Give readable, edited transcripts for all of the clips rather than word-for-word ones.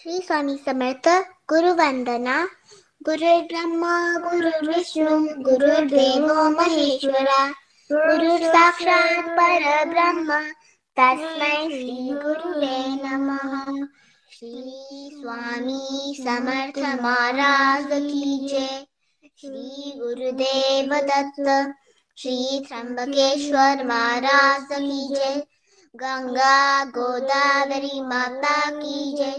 श्री स्वामी समर्थ. गुरुवंदना. गुरुर्ब्रह्मा गुरुर्विष्णु गुरुर्देव महेश्वरा गुरुर्साक्षात् परब्रह्म तस्मै श्री गुरुवे नमः. श्री स्वामी समर्थ महाराज की जय. श्री गुरुदेव दत्त श्री त्र्यंबकेश्वर महाराज की जय. गंगा गोदावरी माता की जय.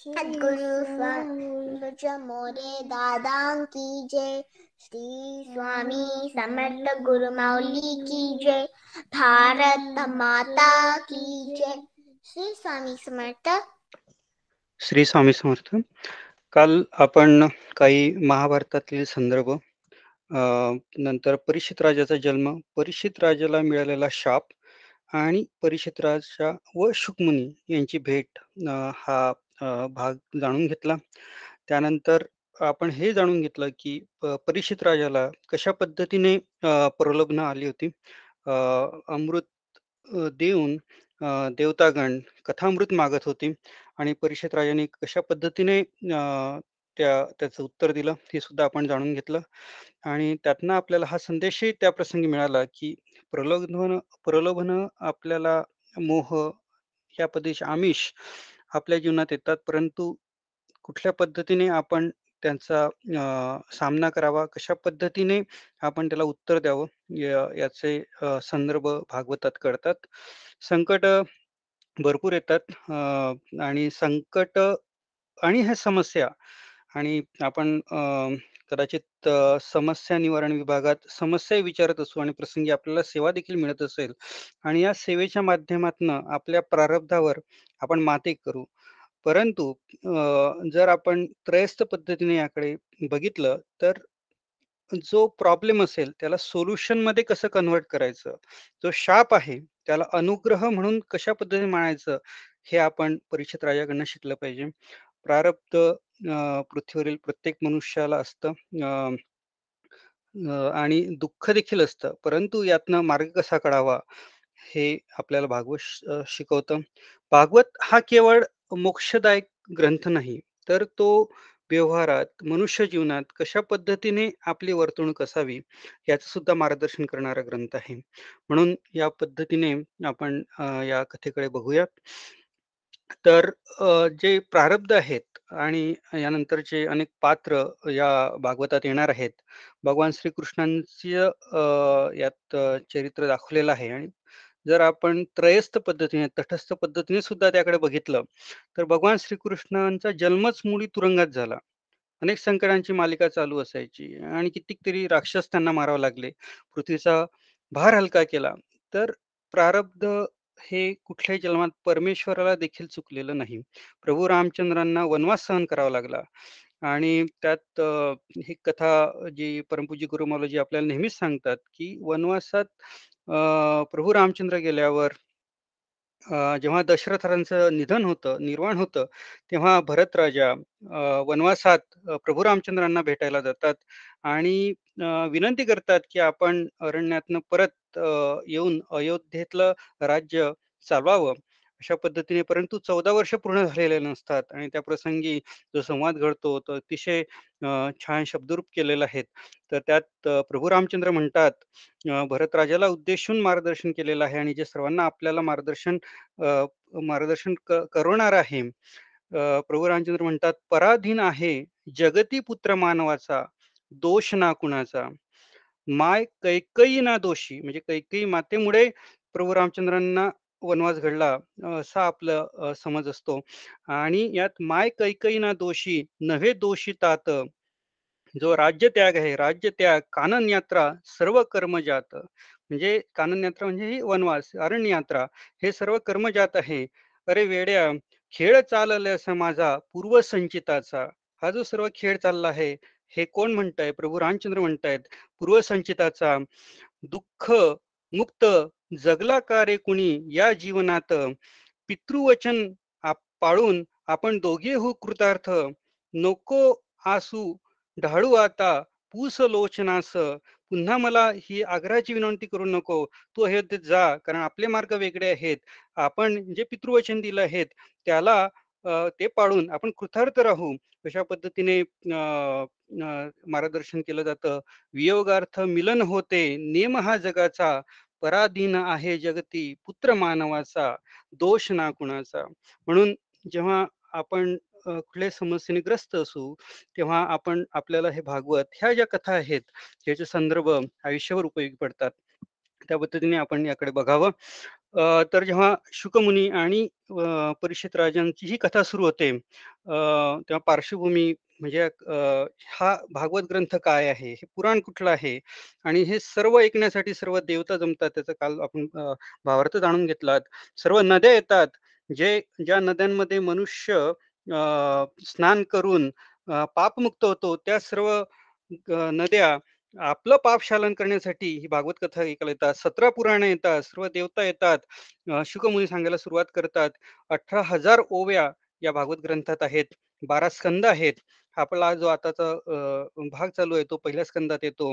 सद्गुरु मोरे दादा की जय. श्री स्वामी समर्थ गुरु मौली की जय. भारत माता की जय. श्री स्वामी समर्थ. श्री स्वामी समर्थ. काल आपण काही महाभारतातील संदर्भ, नंतर परीक्षित राजाचा जन्म, परीक्षित राजाला मिळालेला शाप आणि परीक्षित राजा व शुकमुनी यांची भेट हा भाग जाणून घेतला. त्यानंतर आपण हे जाणून घेतलं की परीक्षित राजाला कशा पद्धतीने प्रलोभन आली होती. अमृत देऊन देवतागण कथामृत मागत होती आणि परीक्षित राजाने कशा पद्धतीने त्याचं उत्तर दिलं हे सुद्धा आपण जाणून घेतलं. आणि त्यातनं आपल्याला हा संदेशही त्या प्रसंगी मिळाला की प्रलोभन आपल्याला मोह या पद्धतीचे आमिष आपल्या जीवनात येतात, परंतु कुठल्या पद्धतीने आपण त्यांचा सामना करावा, कशा पद्धतीने आपण त्याला उत्तर द्यावं याचे संदर्भ भागवतात करतात. संकट भरपूर येतात आणि संकट आणि ह्या समस्या, आणि आपण कदाचित समस्या निवारण विभागात समस्या विचारत असू आणि प्रसंगी आपल्याला सेवा देखील मिळत असेल आणि या सेवेच्या माध्यमातून आपल्या प्रारब्धावर आपण मात करू. परंतु जर आपण त्रयस्थ पद्धतीने याकडे बघितलं तर जो प्रॉब्लेम असेल त्याला सोल्युशन मध्ये कसं कन्व्हर्ट करायचं, जो शाप आहे त्याला अनुग्रह म्हणून कशा पद्धतीने मानायचं हे आपण परीक्षित राजाकडनं शिकलं पाहिजे. प्रारब्ध पृथ्वीवरील प्रत्येक मनुष्याला असतं आणि दुःख देखील असतं, परंतु यातनं मार्ग कसा काढावा हे आपल्याला भागवत शिकवतं. भागवत हा केवळ मोक्षदायक ग्रंथ नाही, तर तो व्यवहारात मनुष्य जीवनात कशा पद्धतीने आपली वर्तणूक असावी याचं सुद्धा मार्गदर्शन करणारा ग्रंथ आहे. म्हणून या पद्धतीने आपण या कथेकडे बघूयात. तर जे प्रारब्ध आहेत आणि यानंतरचे अनेक पात्र या भागवतात येणार आहेत. भगवान श्रीकृष्णांचं यात चरित्र दाखवलेलं आहे आणि जर आपण त्रयस्थ पद्धतीने तटस्थ पद्धतीने सुद्धा त्याकडे बघितलं तर भगवान श्रीकृष्णांचा जन्मच मुळी तुरुंगात झाला. अनेक संकटांची मालिका चालू असायची आणि कितीतरी राक्षस त्यांना मारावे लागले, पृथ्वीचा भार हलका केला. तर प्रारब्ध हे कुठल्याही जन्मात परमेश्वराला देखील चुकलेलं नाही. प्रभु रामचंद्रांना वनवास सहन करावा लागला आणि त्यात ही कथा जी परमपूज्य गुरुमाऊली आपल्याला नेहमीच सांगतात की वनवासात प्रभू रामचंद्र गेल्यावर जेव्हा दशरथांचं निधन होतं, निर्वाण होतं, तेव्हा भरत राजा वनवासात प्रभू रामचंद्रांना भेटायला जातात आणि विनंती करतात की आपण अरण्यातनं परत येऊन अयोध्येतलं राज्य चालवावं अशा पद्धतीने. परंतु 14 वर्ष पूर्ण झालेले नसतात आणि त्या प्रसंगी जो संवाद घडतो तो अतिशय छान शब्दरूप केलेला आहेत. तर त्यात प्रभू रामचंद्र म्हणतात, भरतराजाला उद्देशून मार्गदर्शन केलेलं आहे आणि जे सर्वांना आपल्याला मार्गदर्शन करवणार आहे. प्रभू रामचंद्र म्हणतात, पराधीन आहे जगती पुत्र मानवाचा दोष ना कुणाचा, माय कैकयी ना दोषी. म्हणजे कैकयी मातेमुळे प्रभू रामचंद्रांना वनवास घडला असा आपला समज असतो. आणि यात माय कैकयी ना दोषी नव्हे दोषी तात, जो राज्य त्याग आहे राज्य त्याग कानन यात्रा सर्व कर्मजात. म्हणजे कानन यात्रा म्हणजे ही वनवास अरण्य यात्रा, हे सर्व कर्मजात आहे. अरे वेड्या खेळ चालले असा माझा पूर्व संचिताचा. हा जो सर्व खेळ चालला आहे हे कोण म्हणताय, प्रभू रामचंद्र म्हणतायत. पूर्व संचिताचा दुःख मुक्त जगला का रे कुणी या जीवनात, पितृवचन पाळून आपण दोघे हो कृतार्थ, नको आसू ढाळू आता पूस लोचनास. पुन्हा मला ही आग्रहाची विनंती करू नको, तू अयोध्येत जा, कारण आपले मार्ग वेगळे आहेत. आपण जे पितृवचन दिलं आहेत त्याला ते पाळून आपण कृतार्थ राहू अशा पद्धतीने मार्गदर्शन केलं जातं. वियोगार्थ मिलन होते नेम हा जगाचा, पराधीन आहे जगती पुत्र मानवाचा, दोष ना कुणाचा. म्हणून जेव्हा आपण कुठल्या समस्येने ग्रस्त असू तेव्हा आपण आपल्याला हे भागवत ह्या ज्या कथा आहेत त्याचे संदर्भ आयुष्यावर उपयोगी पडतात, त्या पद्धतीने आपण याकडे बघावं. तर जेव्हा शुकमुनी आणि परीक्षित राजांची ही कथा सुरू होते तेव्हा पार्श्वभूमी म्हणजे हा भागवत ग्रंथ काय आहे, हे पुराण कुठलं आहे, आणि हे सर्व ऐकण्यासाठी सर्व देवता जमतात, त्याचा काल आपण भावार्थ जाणून घेतलात. सर्व नद्या येतात, ज्या नद्यांमध्ये मनुष्य स्नान करून पापमुक्त होतो, त्या सर्व नद्या आपलं पाप शालन करण्यासाठी ही भागवत कथा ऐकायला येतात. 17 पुराणं येतात, सर्व देवता येतात, शुकमुनी सांगायला सुरुवात करतात. 18,000 ओव्या या भागवत ग्रंथात आहेत, 12 स्कंद आहेत. आपला जो आताचा भाग चालू आहे तो पहिल्या स्कंदात येतो.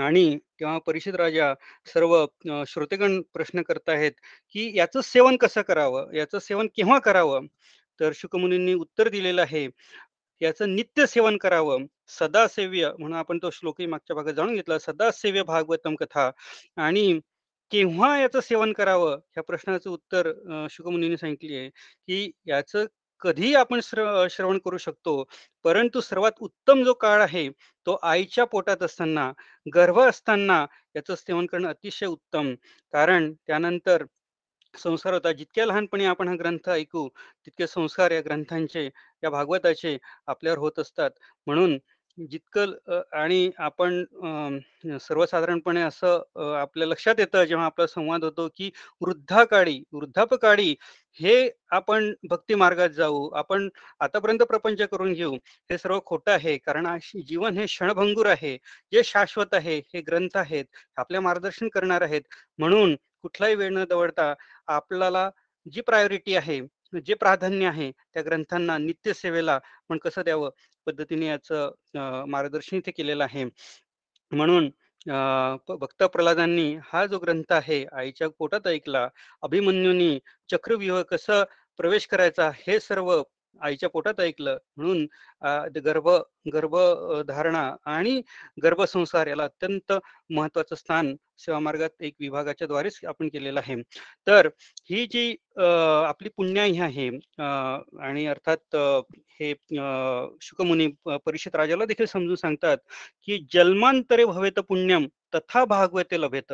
आणि तेव्हा परीक्षित राजा सर्व श्रोतेगण प्रश्न करतायत की याचं सेवन कसं करावं, याचं सेवन केव्हा करावं. तर शुकमुनींनी उत्तर दिलेलं आहे, याचं नित्य सेवन करावं. सदासेव्य म्हणून आपण तो श्लोकही मागच्या भागात जाणून घेतला, सदासेव्य भागवतम कथा. आणि केव्हा याचं सेवन करावं ह्या प्रश्नाचं उत्तर शुकमुनींनी सांगितले आहे की याचं कधी आपण श्रवण करू शकतो, परंतु सर्वात उत्तम जो काळ आहे तो आईच्या पोटात असताना, गर्भ असताना याचं सेवन करणं अतिशय उत्तम. कारण त्यानंतर संस्कार होता. जितक्या लहानपणी आपण हा ग्रंथ ऐकू तितके संस्कार या ग्रंथांचे, या भागवताचे आपल्यावर होत असतात. म्हणून जितकं, आणि आपण सर्वसाधारणपणे असं आपल्या लक्षात येतं जेव्हा आपला संवाद होतो की वृद्धापकाळी हे आपण भक्ती मार्गात जाऊ, आपण आतापर्यंत प्रपंच करून घेऊ, हे सर्व खोटं आहे. कारण जीवन हे क्षणभंगूर आहे, जे शाश्वत आहे हे ग्रंथ आहेत, आपल्या मार्गदर्शन करणार आहेत. म्हणून कुठलाही वेळ न दवडता आपल्याला जी प्रायोरिटी आहे, जे प्राधान्य आहे त्या ग्रंथांना, नित्यसेवेला पण कसं द्यावं पद्धतीने याचं मार्गदर्शन इथे केलेलं आहे. म्हणून भक्त प्रल्हादांनी हा जो ग्रंथ आहे आईच्या पोटात ऐकला, अभिमन्यूंनी चक्रव्यूह कसं प्रवेश करायचा हे सर्व आईच्या पोटात ऐकलं. म्हणून गर्भधारणा आणि गर्भसंसार याला अत्यंत महत्वाचं स्थान सेवा मार्गात एक विभागाच्या द्वारेच आपण केलेलं आहे. तर ही जी आपली पुण्याई आहे, आणि अर्थात हे शुकमुनी परीक्षित राजाला देखील समजून सांगतात की जन्मांतरे भवेत पुण्यम तथा भागवते लभेत.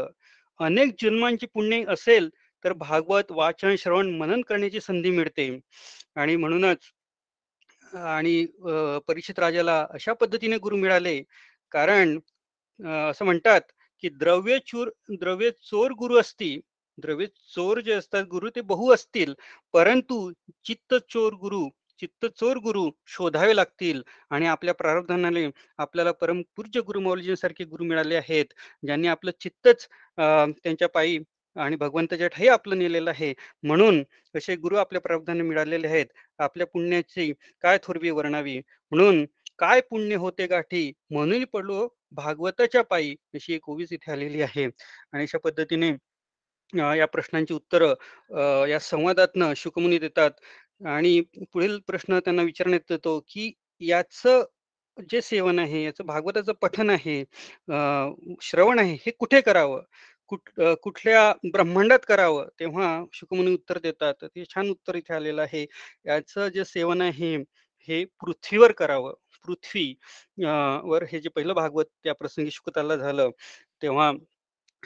अनेक जन्मांची पुण्य असेल तर भागवत वाचन, श्रवण, मनन करण्याची संधी मिळते. आणि म्हणूनच आणि परीक्षित राजाला अशा पद्धतीने गुरु मिळाले. कारण असं म्हणतात की द्रव्य चोर गुरु असती, द्रव्य चोर जे असतात गुरु ते बहु असतील, परंतु चित्त चोर गुरु शोधावे लागतील. आणि आपल्या प्रारब्धाने आपल्याला परम पूज्य गुरु मौलजींसारखे गुरु मिळाले आहेत, ज्यांनी आपलं चित्तच त्यांच्या पायी आणि भगवंताच्या ठाई आपलं नेलेलं आहे. म्हणून असे गुरु आपल्या प्रारब्धाने मिळालेले आहेत. आपल्या पुण्याची काय थोरवी वर्णावी, म्हणून काय पुण्य होते गाठी, म्हणून पडलो भागवताच्या पायी, अशी एक ओवीच इथे आलेली आहे. आणि अशा पद्धतीने या प्रश्नांची उत्तरं या संवादातनं शुकमुनी देतात. आणि पुढील प्रश्न त्यांना विचारण्यात येतो की याचं जे सेवन आहे, याचं भागवताचं पठन आहे, श्रवण आहे, हे कुठे करावं, कुठल्या ब्रह्मांडात करावं. तेव्हा शुकमुनी उत्तर देतात, ते छान उत्तर इथे आलेलं आहे. याचं जे सेवन आहे हे पृथ्वीवर करावं. पृथ्वी वर हे जे पहिलं भागवत त्या प्रसंगी शुकताला झालं तेव्हा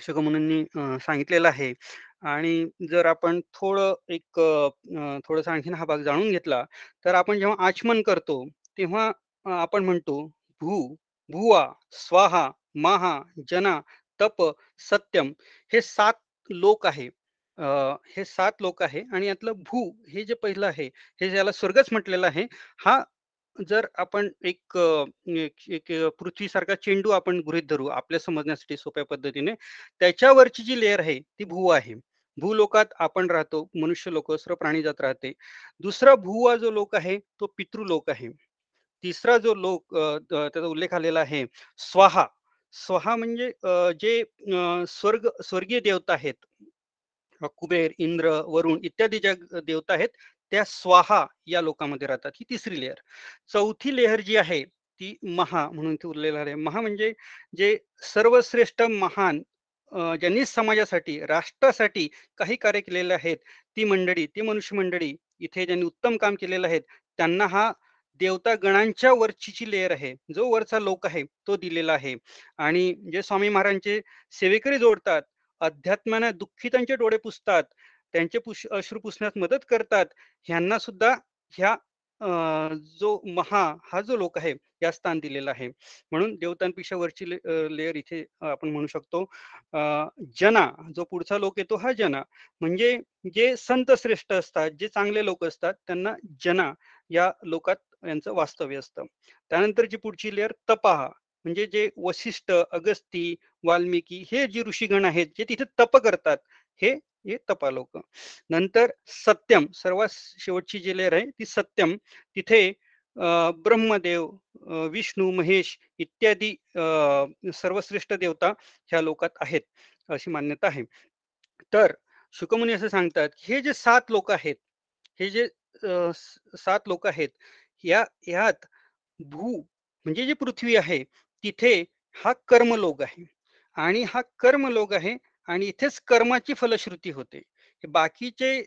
शुकमुनींनी सांगितलेलं आहे. आणि जर आपण थोडंसं आणखीन हा भाग जाणून घेतला तर आपण जेव्हा आचमन करतो तेव्हा आपण म्हणतो भू, भुवा, स्वाहा, महा, जना, तप, सत्यम, हे 7 लोक आहे. हे 7 लोक आहे. आणि यातलं भू हे जे पहिलं आहे हे ज्याला स्वर्गच म्हटलेलं आहे, हा जर आपण एक एक पृथ्वीसारखा चेंडू आपण गृहीत धरू आपल्या समजण्यासाठी सोप्या पद्धतीने, त्याच्यावरची जी लेअर आहे ती भू आहे. भूलोकात आपण राहतो, मनुष्य लोक, सर्व प्राणी जात राहते. दुसरा भूवा जो लोक आहे तो पितृलोक आहे. तिसरा जो लोक त्याचा उल्लेख आलेला आहे स्वाहा. स्वाहा म्हणजे जे स्वर्गीय देवता आहेत, कुबेर, इंद्र, वरुण इत्यादी ज्या देवता आहेत त्या स्वाहा या लोकांमध्ये राहतात. ही तिसरी लेअर. चौथी लेअर जी आहे ती महा म्हणून इथे उरलेला आहे. महा म्हणजे जे सर्वश्रेष्ठ महान, ज्यांनी समाजासाठी राष्ट्रासाठी काही कार्य केलेले आहेत ती मंडळी, ती मनुष्य मंडळी इथे ज्यांनी उत्तम काम केलेलं आहेत त्यांना हा देवता गणांच्या वरची लेअर आहे, जो वरचा लोक आहे तो दिलेला आहे. आणि जे स्वामी महाराजांचे सेवेकरी जोडतात, अध्यात्माने दुःखितांचे डोळे पुसतात, त्यांचे अश्रू पुसण्यास मदत करतात, ह्यांना सुद्धा ह्या जो महा हा जो लोक आहे या स्थान दिलेला आहे. म्हणून देवतांपेक्षा वरची लेअर इथे आपण म्हणू शकतो. जना जो पुढचा लोक येतो हा जना म्हणजे जे संत श्रेष्ठ असतात, जे चांगले लोक असतात त्यांना जना या लोकात यांचं वास्तव्य असतं. त्यानंतर जी पुढची लेअर तपाहा म्हणजे जे वशिष्ठ, अगस्ती, वाल्मिकी हे जे ऋषीगण आहेत जे तिथे तप करतात हे तपा लोक. नंतर सत्यम, सर्वात शेवटची जी लेअर आहे ती सत्यम. तिथे ब्रह्मदेव, विष्णू, महेश इत्यादी सर्वश्रेष्ठ देवता ह्या लोकात आहेत अशी मान्यता आहे. तर शुकमुनी असं सांगतात हे जे सात लोक आहेत, हे जे सात लोक आहेत यात भू म्हणजे जी पृथ्वी आहे तिथे हा कर्मलोक आहे आणि हा कर्मलोक आहे आणि इथेच कर्माची फलश्रुती होते. बाकीचे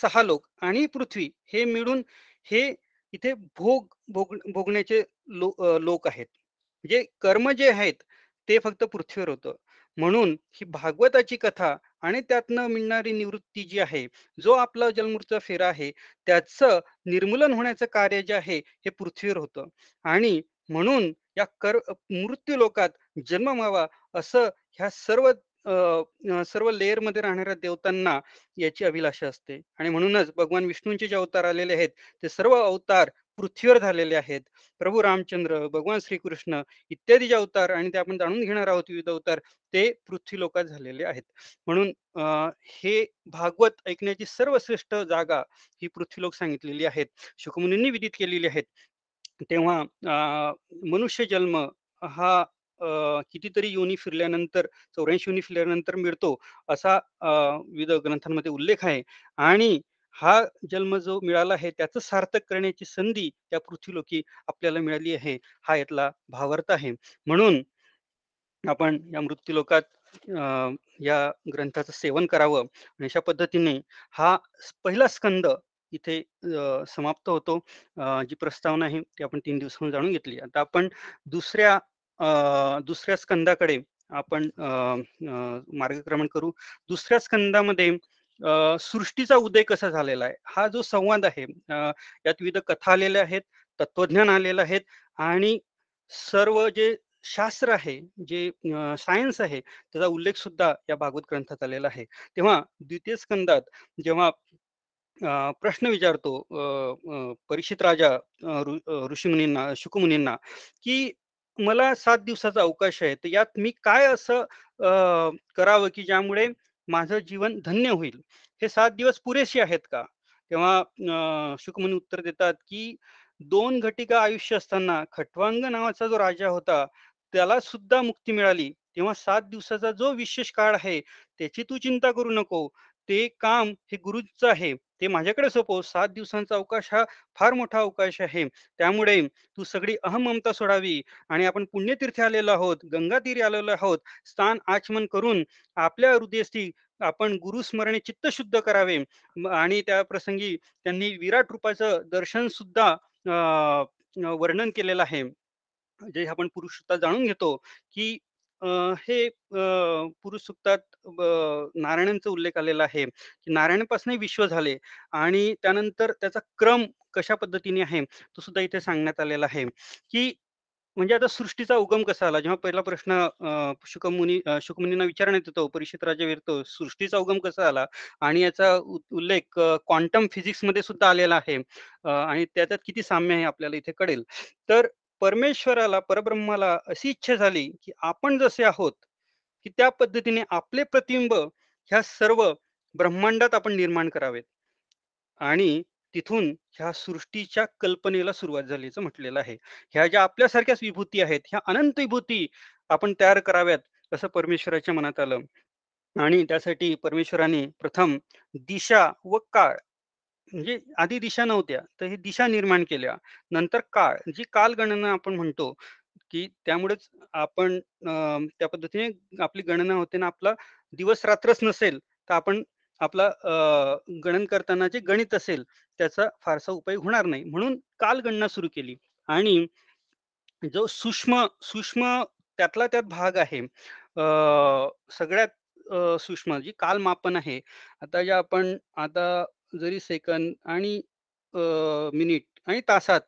सहा लोक आणि पृथ्वी हे मिळून हे इथे भोगण्याचे लोक आहेत. म्हणजे कर्म जे आहेत ते फक्त पृथ्वीवर होतं. म्हणून ही भागवताची कथा आणि त्यातनं मिळणारी निवृत्ती जी आहे, जो आपला जन्ममृत्यूचा फेरा आहे त्याचं निर्मूलन होण्याचं कार्य जे आहे हे पृथ्वीवर होतं. आणि म्हणून या मृत्यू लोकात जन्म व्हावा असं ह्या सर्व लेअर मध्ये राहणाऱ्या देवतांना याची अभिलाषा असते. आणि म्हणूनच भगवान विष्णूंचे जे अवतार आलेले आहेत ते सर्व अवतार पृथ्वीवर झालेले आहेत. प्रभु रामचंद्र, भगवान श्रीकृष्ण इत्यादी जे अवतार आणि ते आपण जाणून घेणार आहोत विविध अवतार, ते पृथ्वी लोकात झालेले आहेत. म्हणून हे भागवत ऐकण्याची सर्वश्रेष्ठ जागा ही पृथ्वी लोक सांगितलेली आहेत, शुकमुनींनी विदित केलेली आहेत. तेव्हा मनुष्य जन्म हा कितीतरी योनी फिरल्यानंतर 84 योनी फिरल्यानंतर मिळतो असा विविध ग्रंथांमध्ये उल्लेख आहे. आणि हा जन्म जो मिळाला आहे त्याचं सार्थक करण्याची संधी या पृथ्वीलोकी आपल्याला मिळाली आहे, हा यातला भावार्थ आहे. म्हणून आपण या मृत्यूलोकात या ग्रंथाचं सेवन करावं. आणि अशा पद्धतीने हा पहिला स्कंद इथे समाप्त होतो. जी प्रस्तावना आहे ती आपण 3 दिवसांनी जाणून घेतली. आता आपण दुसऱ्या स्कंदाकडे आपण मार्गक्रमण करू. दुसऱ्या स्कंदामध्ये सृष्टीचा उदय कसा झालेला आहे हा जो संवाद आहे, यात विविध कथा आलेल्या आहेत, तत्वज्ञान आलेलं आहेत आणि सर्व जे शास्त्र आहे, जे सायन्स आहे त्याचा उल्लेख सुद्धा या भागवत ग्रंथात आलेला आहे. तेव्हा द्वितीय स्कंदात जेव्हा प्रश्न विचारतो परीक्षित राजा ऋषीमुनींना, शुकमुनींना की मला 7 दिवसाचा अवकाश आहे, तर यात मी काय असं करावं की ज्यामुळे माझं जीवन धन्य होईल, हे 7 दिवस पुरेसे आहेत का? तेव्हा शुकमुनी उत्तर देतात की 2 घटिका आयुष्य असताना खटवांग नावाचा जो राजा होता त्याला सुद्धा मुक्ती मिळाली, तेव्हा 7 दिवसाचा जो विशेष काळ आहे त्याची तू चिंता करू नको, ते काम हे गुरुचं आहे, ते माझ्याकडे सोपव. 7 दिवसांचा अवकाश हा फार मोठा अवकाश आहे, त्यामुळे तू सगळी अहममता सोडावी आणि आपण पुण्यतीर्थे आलेलो आहोत, गंगा तीरे आलेलो आहोत, स्थान आचमन करून आपल्या हृदयस्थी आपण गुरुस्मरणे चित्त शुद्ध करावे. आणि त्या प्रसंगी त्यांनी विराट रूपाचं दर्शन सुद्धा वर्णन केलेलं आहे, जे आपण पुरुष सूक्तात जाणून घेतो की हे पुरुष सूक्तात नारायणांचा उल्लेख आलेला आहे की नारायणापासून विश्व झाले आणि त्यानंतर त्याचा क्रम कशा पद्धतीने आहे तो सुद्धा इथे सांगण्यात आलेला आहे. की म्हणजे आता सृष्टीचा उगम कसा आला, जेव्हा पहिला प्रश्न शुकमुनींना विचारण्यात येतो, परीक्षित राजा विचारतो सृष्टीचा उगम कसा आला, आणि याचा उल्लेख क्वांटम फिजिक्स मध्ये सुद्धा आलेला आहे आणि त्याच्यात किती साम्य आहे आपल्याला इथे कळेल. तर परमेश्वराला, परब्रह्माला अशी इच्छा झाली की आपण जसे आहोत की त्या पद्धतीने आपले प्रतिबिंब ह्या सर्व ब्रह्मांडात आपण निर्माण करावेत आणि तिथून ह्या सृष्टीच्या कल्पनेला सुरुवात झाल्याचं म्हटलेलं आहे. ह्या ज्या आपल्यासारख्याच विभूती आहेत ह्या अनंत विभूती आपण तयार कराव्यात असं परमेश्वराच्या मनात आलं. आणि त्यासाठी परमेश्वराने प्रथम दिशा व काळ म्हणजे आधी दिशा नव्हत्या तर हे दिशा निर्माण केल्या. नंतर काळ, जी कालगणना आपण म्हणतो की त्यामुळेच आपण त्या पद्धतीने आपली गणना होते ना. आपला दिवस रात्रच नसेल तर आपण आपला गणन करताना जे गणित असेल त्याचा फारसा उपयोग होणार नाही, म्हणून कालगणना सुरू केली. आणि जो सूक्ष्म त्यातला त्यात भाग आहे सगळ्यात सूक्ष्म जी कालमापन आहे. आता ज्या आपण आता जरी सेकंद आणि मिनिट आणि तासात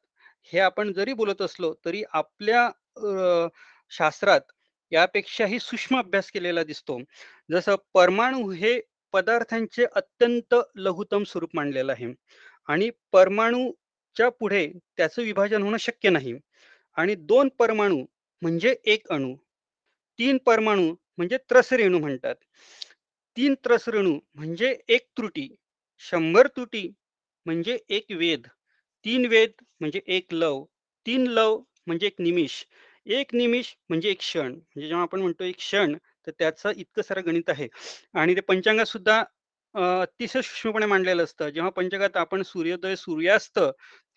हे आपण जरी बोलत असलो तरी आपल्या शास्त्रात यापेक्षाही सूक्ष्म अभ्यास केलेला दिसतो. जसं परमाणू हे पदार्थांचे अत्यंत लघुतम स्वरूप मानलेलं आहे आणि परमाणूच्या पुढे त्याचं विभाजन होणं शक्य नाही. आणि 2 परमाणू म्हणजे 1 अणू, 3 परमाणू म्हणजे त्रसरेणू म्हणतात, 3 त्रसरेणू म्हणजे 1 त्रुटी, 100 त्रुटी म्हणजे 1 वेद, 3 वेद म्हणजे 1 लव, 3 लव म्हणजे 1 निमिष, 1 निमिष म्हणजे 1 क्षण. म्हणजे जेव्हा आपण म्हणतो 1 क्षण तर त्याचं इतकं सारं गणित आहे. आणि ते पंचांगात सुद्धा अतिशय सूक्ष्मपणे मांडलेलं असतं. जेव्हा पंचांगात आपण सूर्योदय सूर्यास्त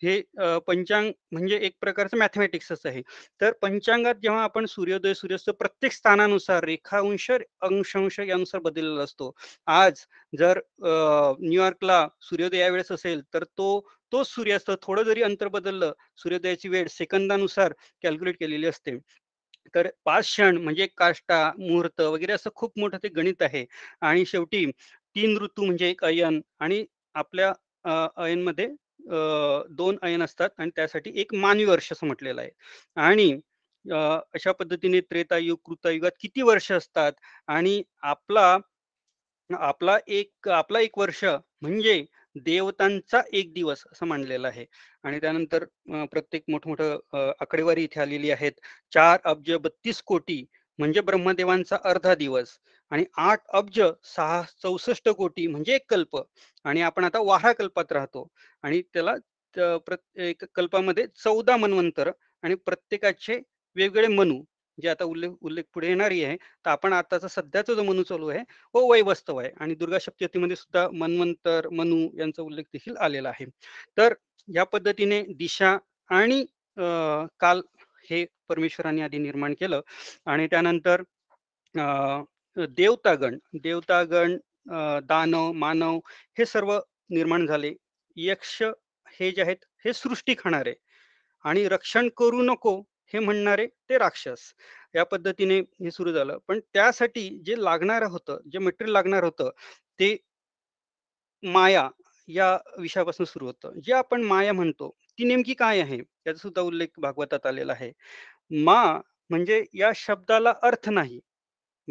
हे पंचांग म्हणजे एक प्रकारचं मॅथमॅटिक्सच आहे. तर पंचांगात जेव्हा आपण सूर्योदय सूर्यास्त प्रत्येक स्थानानुसार रेखांश अंशांश यानुसार बदललेला असतो. आज जर न्यूयॉर्कला सूर्योदय यावेळेस असेल तर तोच सूर्यास्त थोडं जरी अंतर बदललं सूर्योदयाची वेळ सेकंदानुसार कॅल्क्युलेट केलेली असते. तर 5 क्षण म्हणजे काष्टा मुहूर्त वगैरे असं खूप मोठं ते गणित आहे. आणि शेवटी 3 ऋतू म्हणजे 1 अयन आणि आपल्या अयनमध्ये 2 अयन असतात आणि त्यासाठी 1 मानवी वर्ष असं म्हटलेलं आहे. आणि अशा पद्धतीने त्रेतायुग कृतायुगात किती वर्ष असतात आणि आपला एक वर्ष म्हणजे देवतांचा 1 दिवस असं मानलेलं आहे. आणि त्यानंतर प्रत्येक मोठमोठं आकडेवारी इथे आलेली आहेत. 4 अब्ज 32 कोटी म्हणजे ब्रह्मदेवांचा अर्धा दिवस आणि 8 अब्ज 64 कोटी म्हणजे 1 कल्प. आणि आपण आता वारा कल्पात राहतो आणि त्याला प्रत्येक कल्पामध्ये 14 मन्वंतर आणि प्रत्येकाचे वेगवेगळे मनू जे आता उल्लेख पुढे येणारी आहे. तर आपण आताचा सध्याचा जो मनू चालू आहे तो वैवस्तव आहे आणि दुर्गा सप्तशतीमध्ये सुद्धा मन्वंतर मनू यांचा उल्लेख देखील आलेला आहे. तर या पद्धतीने दिशा आणि काल हे परमेश्वराने आधी निर्माण केलं. आणि त्यानंतर देवतागण दानव मानव हे सर्व निर्माण झाले. यक्ष हे जे आहेत हे सृष्टी खाणारे आणि रक्षण करू नको हे म्हणणारे ते राक्षस, या पद्धतीने हे सुरू झालं. पण त्यासाठी जे लागणार होतं, जे मटेरियल लागणार होतं ते माया या विषयापासून सुरू होतं. जे आपण माया म्हणतो ती नेमकी काय आहे याचा सुद्धा उल्लेख भागवतात आलेला आहे. मा म्हणजे या शब्दाला अर्थ नाही,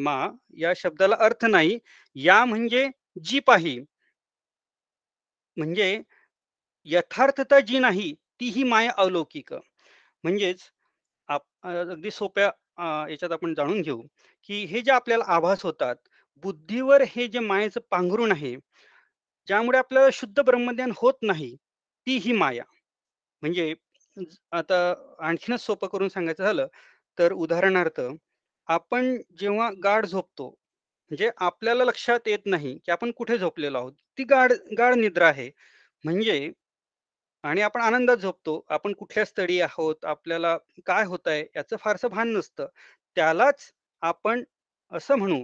मा या शब्दाला अर्थ नाही. या म्हणजे जी पाही म्हणजे यथार्थता जी नाही ती ही माया अलौकिक. म्हणजेच अगदी सोप्या याच्यात आपण जाणून घेऊ की हे जे आपल्याला आभास होतात बुद्धीवर हे जे मायेचं पांघरून आहे ज्यामुळे आपल्याला शुद्ध ब्रह्मज्ञान होत नाही ती ही माया. म्हणजे आता आणखीनच सोपं करून सांगायचं झालं तर उदाहरणार्थ आपण जेव्हा गाढ झोपतो म्हणजे आपल्याला लक्षात येत नाही की आपण कुठे झोपलेलो आहोत, ती गाढ निद्रा आहे. म्हणजे आणि आपण आनंदात झोपतो, आपण कुठल्या स्थळी आहोत, आपल्याला काय होत आहे याचं फारसं भान नसतं. त्यालाच आपण असं म्हणू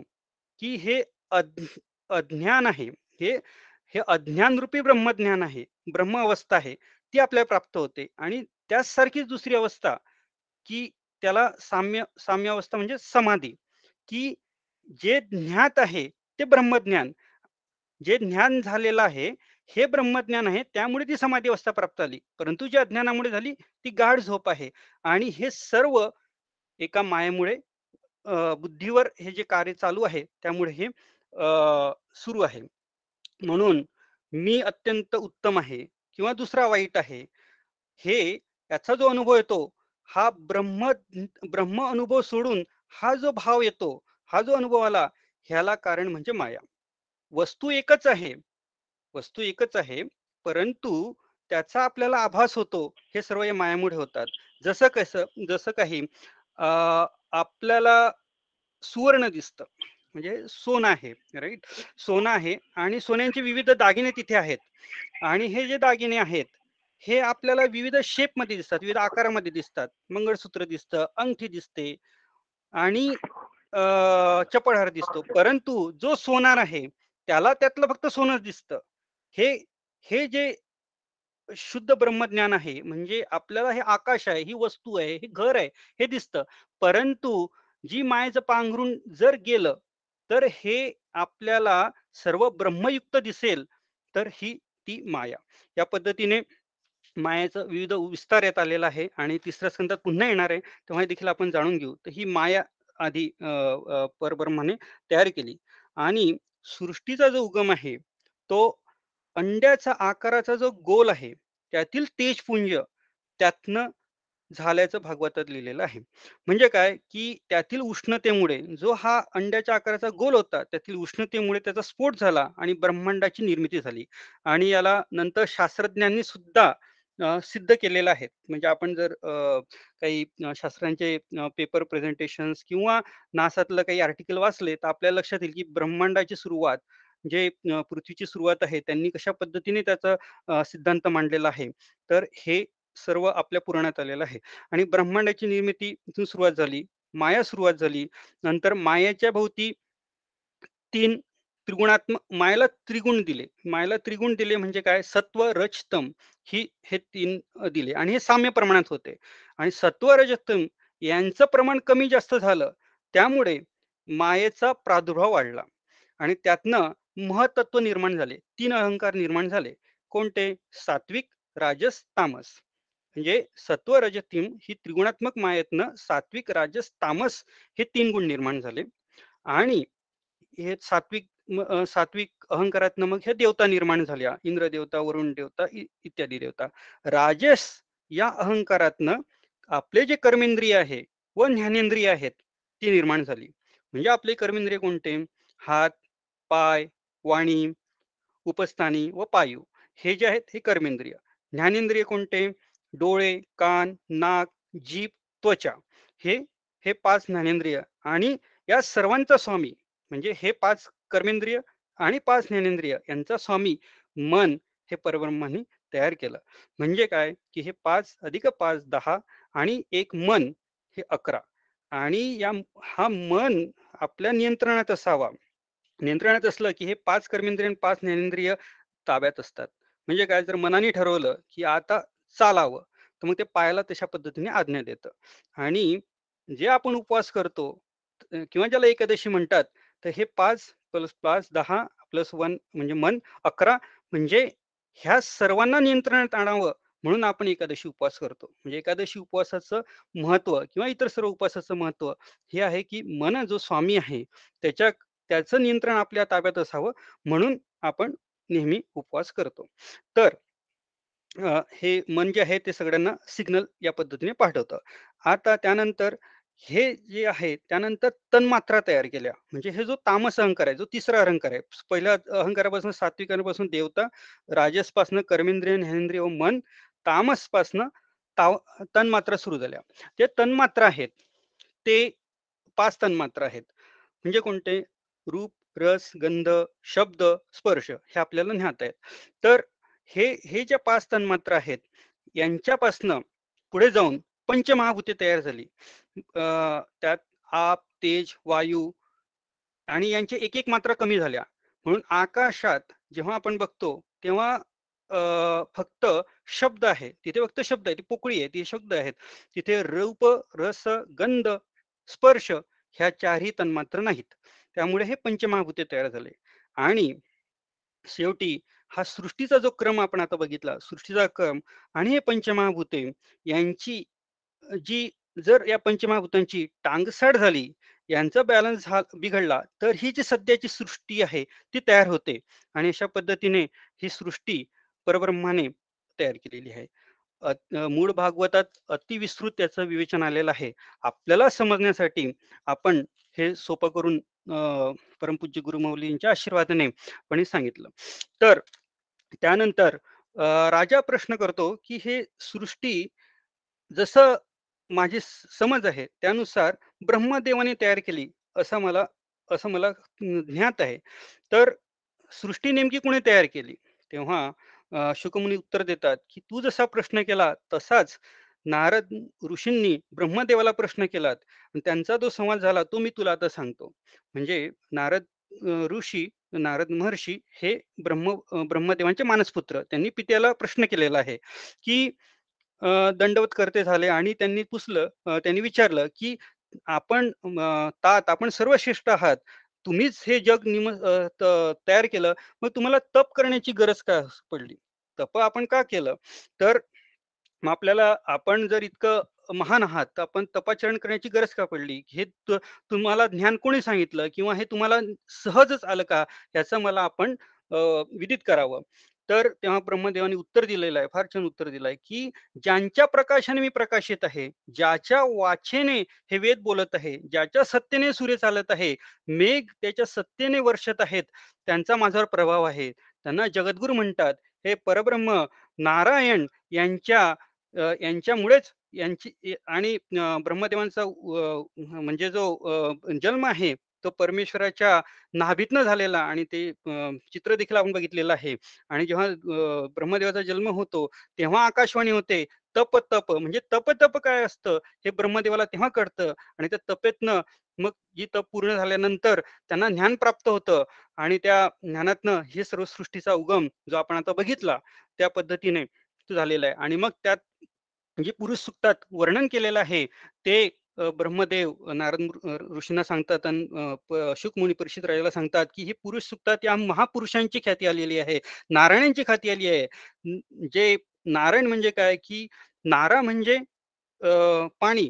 की हे अज्ञान आहे, हे अज्ञानरूपी ब्रह्मज्ञान आहे, ब्रह्म अवस्था आहे ती आपल्याला प्राप्त होते. आणि त्याचसारखीच दुसरी अवस्था की त्याला साम्य अवस्था म्हणजे समाधी, की जे ज्ञात आहे ते ब्रह्मज्ञान, जे ज्ञान झालेलं आहे हे ब्रह्मज्ञान आहे त्यामुळे ती समाधी अवस्था प्राप्त झाली. परंतु ज्या अज्ञानामुळे झाली ती गाढ झोप आहे. आणि हे सर्व एका मायेमुळे बुद्धीवर हे जे कार्य चालू आहे त्यामुळे हे सुरू आहे. म्हणून मी अत्यंत उत्तम आहे किंवा दुसरा वाईट आहे हे याचा जो अनुभव येतो हा ब्रह्म अनुभव सोडून हा जो भाव येतो, हा जो अनुभव आला ह्याला कारण म्हणजे माया. वस्तू एकच आहे परंतु त्याचा आपल्याला आभास होतो हे सर्व या मायामुळे होतात. जसं काही आपल्याला सुवर्ण दिसतं म्हणजे सोनं आहे, राईट, सोनं आहे आणि सोन्यांचे विविध दागिने तिथे आहेत. आणि हे जे दागिने आहेत हे आपल्याला विविध शेप मध्ये दिसतात, विविध आकारामध्ये दिसतात. मंगळसूत्र दिसतं, अंगठी दिसते आणि चपळहार दिसतो. परंतु जो सोनार आहे त्याला त्यातलं फक्त सोनच दिसतं. हे जे शुद्ध ब्रह्मज्ञान आहे म्हणजे आपल्याला हे आकाश आहे, ही वस्तू आहे, हे घर आहे, हे दिसतं. परंतु जी मायेचं पांघरून जर गेलं तर हे आपल्याला सर्व ब्रह्मयुक्त दिसेल. तर ही ती माया. या पद्धतीने मायाचा विविध विस्तार येत आलेला आहे आणि तिसऱ्या स्कंदात पुन्हा येणार आहे तेव्हा देखील आपण जाणून घेऊ. तर ही माया आधी परब्रह्माने तयार केली आणि सृष्टीचा जो उगम आहे तो अंड्याचा आकाराचा जो गोल आहे त्यातील तेजपुंज त्यातनं झाल्याचं भागवतात लिहिलेलं आहे. म्हणजे काय की त्यातील उष्णतेमुळे जो हा अंड्याच्या आकाराचा गोल होता त्यातील उष्णतेमुळे त्याचा स्फोट झाला आणि ब्रह्मांडाची निर्मिती झाली. आणि याला नंतर शास्त्रज्ञांनी सुद्धा सिद्ध केलेलं आहे. म्हणजे आपण जर काही शास्त्रांचे पेपर प्रेझेंटेशन्स किंवा नासातलं काही आर्टिकल वाचले तर आपल्या लक्षात येईल की ब्रह्मांडाची सुरुवात, जे पृथ्वीची सुरुवात आहे, त्यांनी कशा पद्धतीने त्याचा सिद्धांत मांडलेला आहे. तर हे सर्व आपल्या पुराणात आलेलं आहे. आणि ब्रह्मांडाची निर्मिती इथून सुरुवात झाली, माया सुरुवात झाली. नंतर मायाच्या भोवती तीन त्रिगुणात्मक, मायाला त्रिगुण दिले म्हणजे काय, सत्व रजतम हे तीन दिले आणि हे साम्य प्रमाणात होते. आणि सत्व रजतम यांचं प्रमाण कमी जास्त झालं त्यामुळे मायेचा प्रादुर्भाव वाढला आणि त्यातनं महत्त्व निर्माण झाले. तीन अहंकार निर्माण झाले, कोणते, सात्विक, राजस, तामस. म्हणजे सत्व रजतीम ही त्रिगुणात्मक मायेतनं सात्विक, राजस, तामस हे तीन गुण निर्माण झाले. आणि हे सात्विक अहंकारातनं मग हे देवता निर्माण झाल्या, इंद्र देवता, वरुण देवता इत्यादी देवता. राजस या अहंकारातनं आपले जे कर्मेंद्रिय आहे व ज्ञानेंद्रिय आहेत ती निर्माण झाली. म्हणजे आपले कर्मेंद्रिय कोणते, हात, पाय, वाणी, उपस्थानी व पायू, हे जे आहेत हे कर्मेंद्रिय. ज्ञानेंद्रिय कोणते, डोळे, कान, नाक, जीभ, त्वचा, हे पाच ज्ञानेंद्रिय. आणि या सर्वांचा स्वामी म्हणजे हे पाच कर्मेंद्रिय आणि पाच ज्ञानेंद्रिय यांचा स्वामी मन हे परब्रह्माने तयार केलं. म्हणजे काय की हे 5 अधिक 5 10 आणि एक मन हे 11. आणि हा मन आपल्या नियंत्रणात असावा. नियंत्रणात असलं की हे 5 कर्मेंद्रिय आणि 5 ज्ञानेंद्रिय ताब्यात असतात. म्हणजे काय, जर मनाने ठरवलं की आता चालावं तर मग ते पायाला तशा पद्धतीने आज्ञा देतं. आणि जे आपण उपवास करतो किंवा ज्याला एकादशी म्हणतात तर हे 5 + 5 10 + 1 म्हणजे मन 11. म्हणजे ह्या सर्वांना नियंत्रणात आणावं म्हणून आपण एकादशी उपवास करतो. म्हणजे एकादशी उपवासाचं महत्व किंवा इतर सर्व उपवासाचं महत्व हे आहे की मन जो स्वामी आहे त्याचं नियंत्रण आपल्या ताब्यात असावं म्हणून आपण नेहमी उपवास करतो. तर हे मन जे आहे ते सगळ्यांना सिग्नल या पद्धतीने पाठवतं. आता त्यानंतर हे जे आहे त्यानंतर तन्मात्रा तयार केल्या. म्हणजे हे जो तामस अहंकार आहे, जो तिसरा अहंकार आहे, पहिल्या अहंकारापासून सात्विकांपासून देवता, राजसपासून कर्मेंद्रिय, ज्ञानेंद्रिय व मन, तामसपासून तन्मात्रा सुरू झाल्या. जे तन्मात्रा आहेत ते 5 तन्मात्रा आहेत. म्हणजे कोणते, रूप, रस, गंध, शब्द, स्पर्श हे आपल्याला ज्ञात आहेत. तर हे ज्या 5 तन्मात्रा आहेत यांच्यापासनं पुढे जाऊन पंचमहाभूते तयार झाली. त्यात आप, तेज, वायू आणि यांचे एक एक मात्रा कमी झाल्या. म्हणून आकाशात जेव्हा आपण बघतो तेव्हा फक्त शब्द आहे, तिथे फक्त शब्द आहे, ती पोकळी आहे, ती शब्द आहेत. तिथे रूप, रस, गंध, स्पर्श ह्या 4 तन्मात्रा नाहीत. त्यामुळे हे पंचमहाभूते तयार झाले. आणि शेवटी हा सृष्टीचा जो क्रम आपण आता बघितला, सृष्टीचा क्रम आणि हे पंचमहाभूते यांची जी, जर या पंचमहाभूतांची टांगसाट झाली, यांचा बॅलन्स बिघडला तर ही जी सध्याची सृष्टी आहे ती तयार होते. आणि अशा पद्धतीने ही सृष्टी परब्रह्माने तयार केलेली आहे. मूळ भागवतात अतिविस्तृत त्याचं विवेचन आलेलं आहे. आपल्याला समजण्यासाठी आपण हे सोपं करून परमपूज्य गुरुमौलींच्या आशीर्वादाने पण सांगितलं. तर त्यानंतर राजा प्रश्न करतो की हे सृष्टी जसं माझी समज आहे त्यानुसार ब्रह्मदेवाने तयार केली असं मला असं मला ज्ञात आहे. तर सृष्टी नेमकी कोणी तयार केली तेव्हा शुकमुनी उत्तर देतात की तू जसा प्रश्न केला तसाच नारद ऋषींनी ब्रह्मदेवाला प्रश्न केलात आणि त्यांचा जो संवाद झाला तो मी तुला आता सांगतो. म्हणजे नारद महर्षी हे ब्रह्मदेवांचे मानसपुत्र, त्यांनी पित्याला प्रश्न केलेला आहे की दंडवत करते झाले आणि त्यांनी विचारलं की आपण सर्वश्रेष्ठ आहात, तुम्हीच हे जग तयार केलं, मग तुम्हाला तप करण्याची गरज का पडली, तप आपण का केलं, तर मग आपल्याला आपण जर इतकं महान आहात आपण तपाचरण करण्याची गरज का पडली, हे तुम्हाला ज्ञान कोणी सांगितलं किंवा हे तुम्हाला सहजच आलं का, याचं मला आपण विदित करावं. तर तेव्हा ब्रह्मदेवाने उत्तर दिलेलं आहे, फार छान उत्तर दिलंय की ज्यांच्या प्रकाशाने मी प्रकाशित आहे, ज्याच्या वाचेने हे वेद बोलत आहे, ज्याच्या सत्तेने सूर्य चालत आहे, मेघ त्याच्या सत्तेने वर्षत आहेत, त्यांचा माझ्यावर प्रभाव आहे, त्यांना जगद्गुरु म्हणतात. हे परब्रह्म नारायण यांच्यामुळेच यांची आणि ब्रह्मदेवांचा म्हणजे जो जन्म आहे तो परमेश्वराच्या नाभीतनं झालेला आणि ते चित्र देखील आपण बघितलेलं आहे. आणि जेव्हा ब्रह्मदेवाचा जन्म होतो तेव्हा आकाशवाणी होते तप म्हणजे तप काय असतं हे ब्रह्मदेवाला तेव्हा कळतं आणि त्या तपेतनं मग जी तप पूर्ण झाल्यानंतर त्यांना ज्ञान प्राप्त होतं आणि त्या ज्ञानातनं हे सर्व सृष्टीचा उगम जो आपण आता बघितला त्या पद्धतीने झालेला आहे. आणि मग त्यात जे पुरुष सूक्तात वर्णन केलेलं आहे ते ब्रह्मदेव नारद ऋषींना सांगतात आणि शुकमुनी परीक्षित राजाला सांगतात की हे पुरुष सूक्तात या महापुरुषांची ख्याती आलेली आहे, नारायणांची ख्याती आली आहे. जे नारायण म्हणजे काय की नारा म्हणजे पाणी,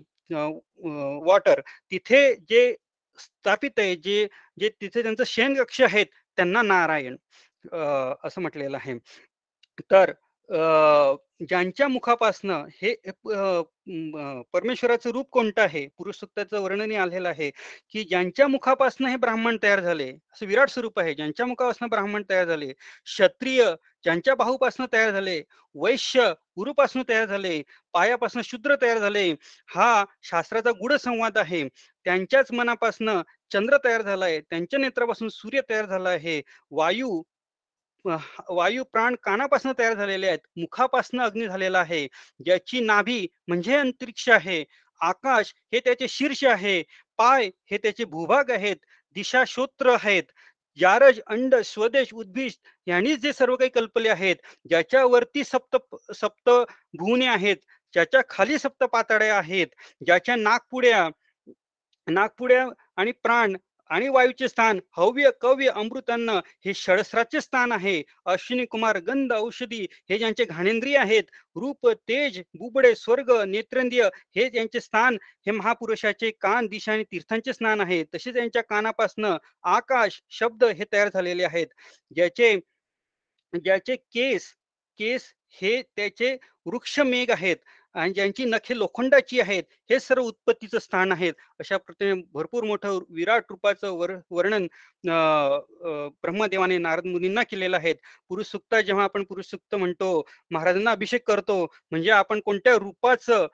वॉटर, तिथे जे स्थापित आहे जे जे तिथे त्यांचं शयन कक्ष आहेत त्यांना नारायण असं म्हटलेलं आहे. तर ज्यांच्या मुखापासनं हे परमेश्वराचं रूप कोणतं आहे, पुरुष सूक्ताचं वर्णन आलेलं आहे की ज्यांच्या मुखापासनं हे ब्राह्मण तयार झाले, असं विराट स्वरूप आहे, ज्यांच्या मुखापासनं ब्राह्मण तयार झाले, क्षत्रिय ज्यांच्या बाहूपासनं तयार झाले, वैश्य गुरुपासनं तयार झाले, पायापासनं शूद्र तयार झाले, हा शास्त्राचा गुढ संवाद आहे. त्यांच्याच मनापासनं चंद्र तयार झालाय, त्यांच्या नेत्रापासून सूर्य तयार झाला आहे. वायू प्राण कानापासून तयार झालेले आहेत, मुखापासून अग्नी झालेला आहे, ज्याची नाभी म्हणजे अंतरिक्ष आहे, आकाश हे त्याचे शीर्ष आहे, पाय हे त्याचे भूभाग आहेत, दिशा श्रोत्र आहेत, जारज अंड स्वदेश उद्भिष्ट यांनी जे सर्व काही कल्पले आहेत, ज्याच्यावरती सप्त भुवने आहेत, ज्याच्या खाली सप्त पाताळ्या आहेत, ज्याच्या नागपुड्या आणि प्राण आणि वायूचे स्थान, हव्य कव्य अमृतांना हे षडस्त्राचे स्थान आहे, अश्विनी कुमार गंध औषधी हे ज्यांचे घाणेंद्रिय आहेत, रूप तेज बुबडे स्वर्ग नेत्रेंद्रिय हे ज्यांचे स्थान, हे महापुरुषाचे कान दिशा आणि तीर्थांचे स्नान आहे. तसेच यांच्या कानापासनं आकाश शब्द हे तयार झालेले आहेत, ज्याचे केस हे त्याचे वृक्ष मेघ आहेत आणि ज्यांची नखे लोखंडाची आहेत, हे सर्व उत्पत्तीचं स्थान आहेत. अशा प्रकारे भरपूर मोठं विराट रूपाचं वर्णन ब्रह्मदेवाने नारद मुनींना केलेलं आहे. पुरुष सूक्त जेव्हा आपण पुरुष सूक्त म्हणतो, महाराजांना अभिषेक करतो, म्हणजे आपण कोणत्या रूपाचं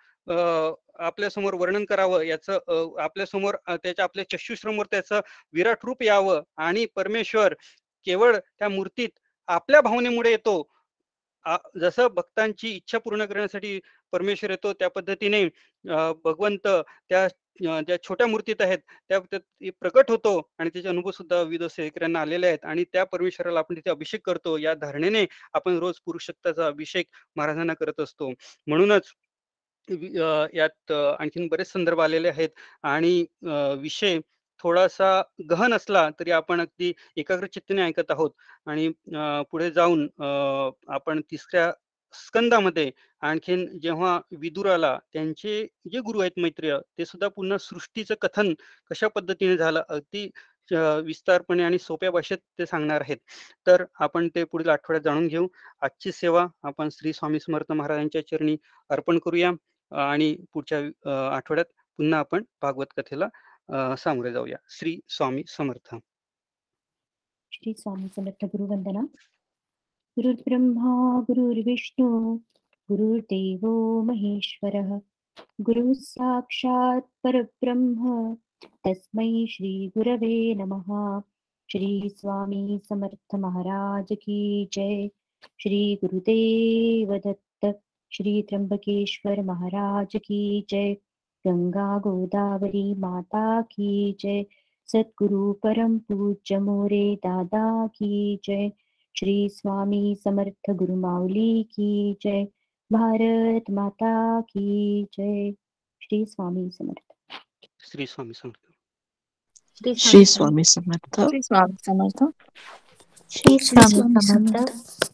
आपल्या समोर वर्णन करावं, याचं आपल्या समोर आपल्या चक्षुश्रमवर त्याचं विराट रूप यावं आणि परमेश्वर केवळ त्या मूर्तीत आपल्या भावनेमुळे येतो. जसं भक्तांची इच्छा पूर्ण करण्यासाठी परमेश्वर येतो त्या पद्धतीने भगवंत त्या ज्या छोट्या मूर्तीत आहेत त्या प्रकट होतो आणि त्याचे अनुभव सुद्धा विविध सेवकऱ्यांना आलेले आहेत आणि त्या परमेश्वराला आपण तिथे अभिषेक करतो. या धारणेने आपण रोज पुरुष शक्ताचा अभिषेक महाराजांना करत असतो. म्हणूनच यात आणखीन बरेच संदर्भ आलेले आहेत आणि विषय थोडासा गहन असला तरी आपण अगदी एकाग्र चित्ताने ऐकत आहोत आणि पुढे जाऊन आपण 3ऱ्या स्कंदामध्ये आणखीन जेव्हा विदुराला त्यांचे जे गुरु आहेत मैत्रेय ते सुद्धा पुन्हा सृष्टीचं कथन कशा पद्धतीने झालं अगदी विस्तारपणे आणि सोप्या भाषेत ते सांगणार आहेत. तर आपण ते पुढील आठवड्यात जाणून घेऊ. आजची सेवा आपण श्री स्वामी समर्थ महाराजांच्या चरणी अर्पण करूया आणि पुढच्या आठवड्यात पुन्हा आपण भागवत कथेला सामोरे जाऊया. श्री स्वामी समर्थ. श्री स्वामी समर्थ. गुरुवंदना. गुरुर् ब्रह्मा गुरुर्विष्णू गुरुर्देवो महेश्वर गुरु साक्षात परब्रह्म तस्मै श्री गुरवे नमः। श्री स्वामी समर्थ महाराज की जय। श्री गुरुदेव दत्त। श्री त्र्यंबकेश्वर महाराज की जय। गंगा गोदावरी माता की जय। सद्गुरु परम पूज्य मोरे दादा की जय। श्री स्वामी समर्थ गुरुमाऊली की जय। भारत माता की जय। श्री स्वामी समर्थ। श्री स्वामी समर्थ। श्री स्वामी समर्थ। श्री स्वामी समर्थ। श्री स्वामी समर्थ।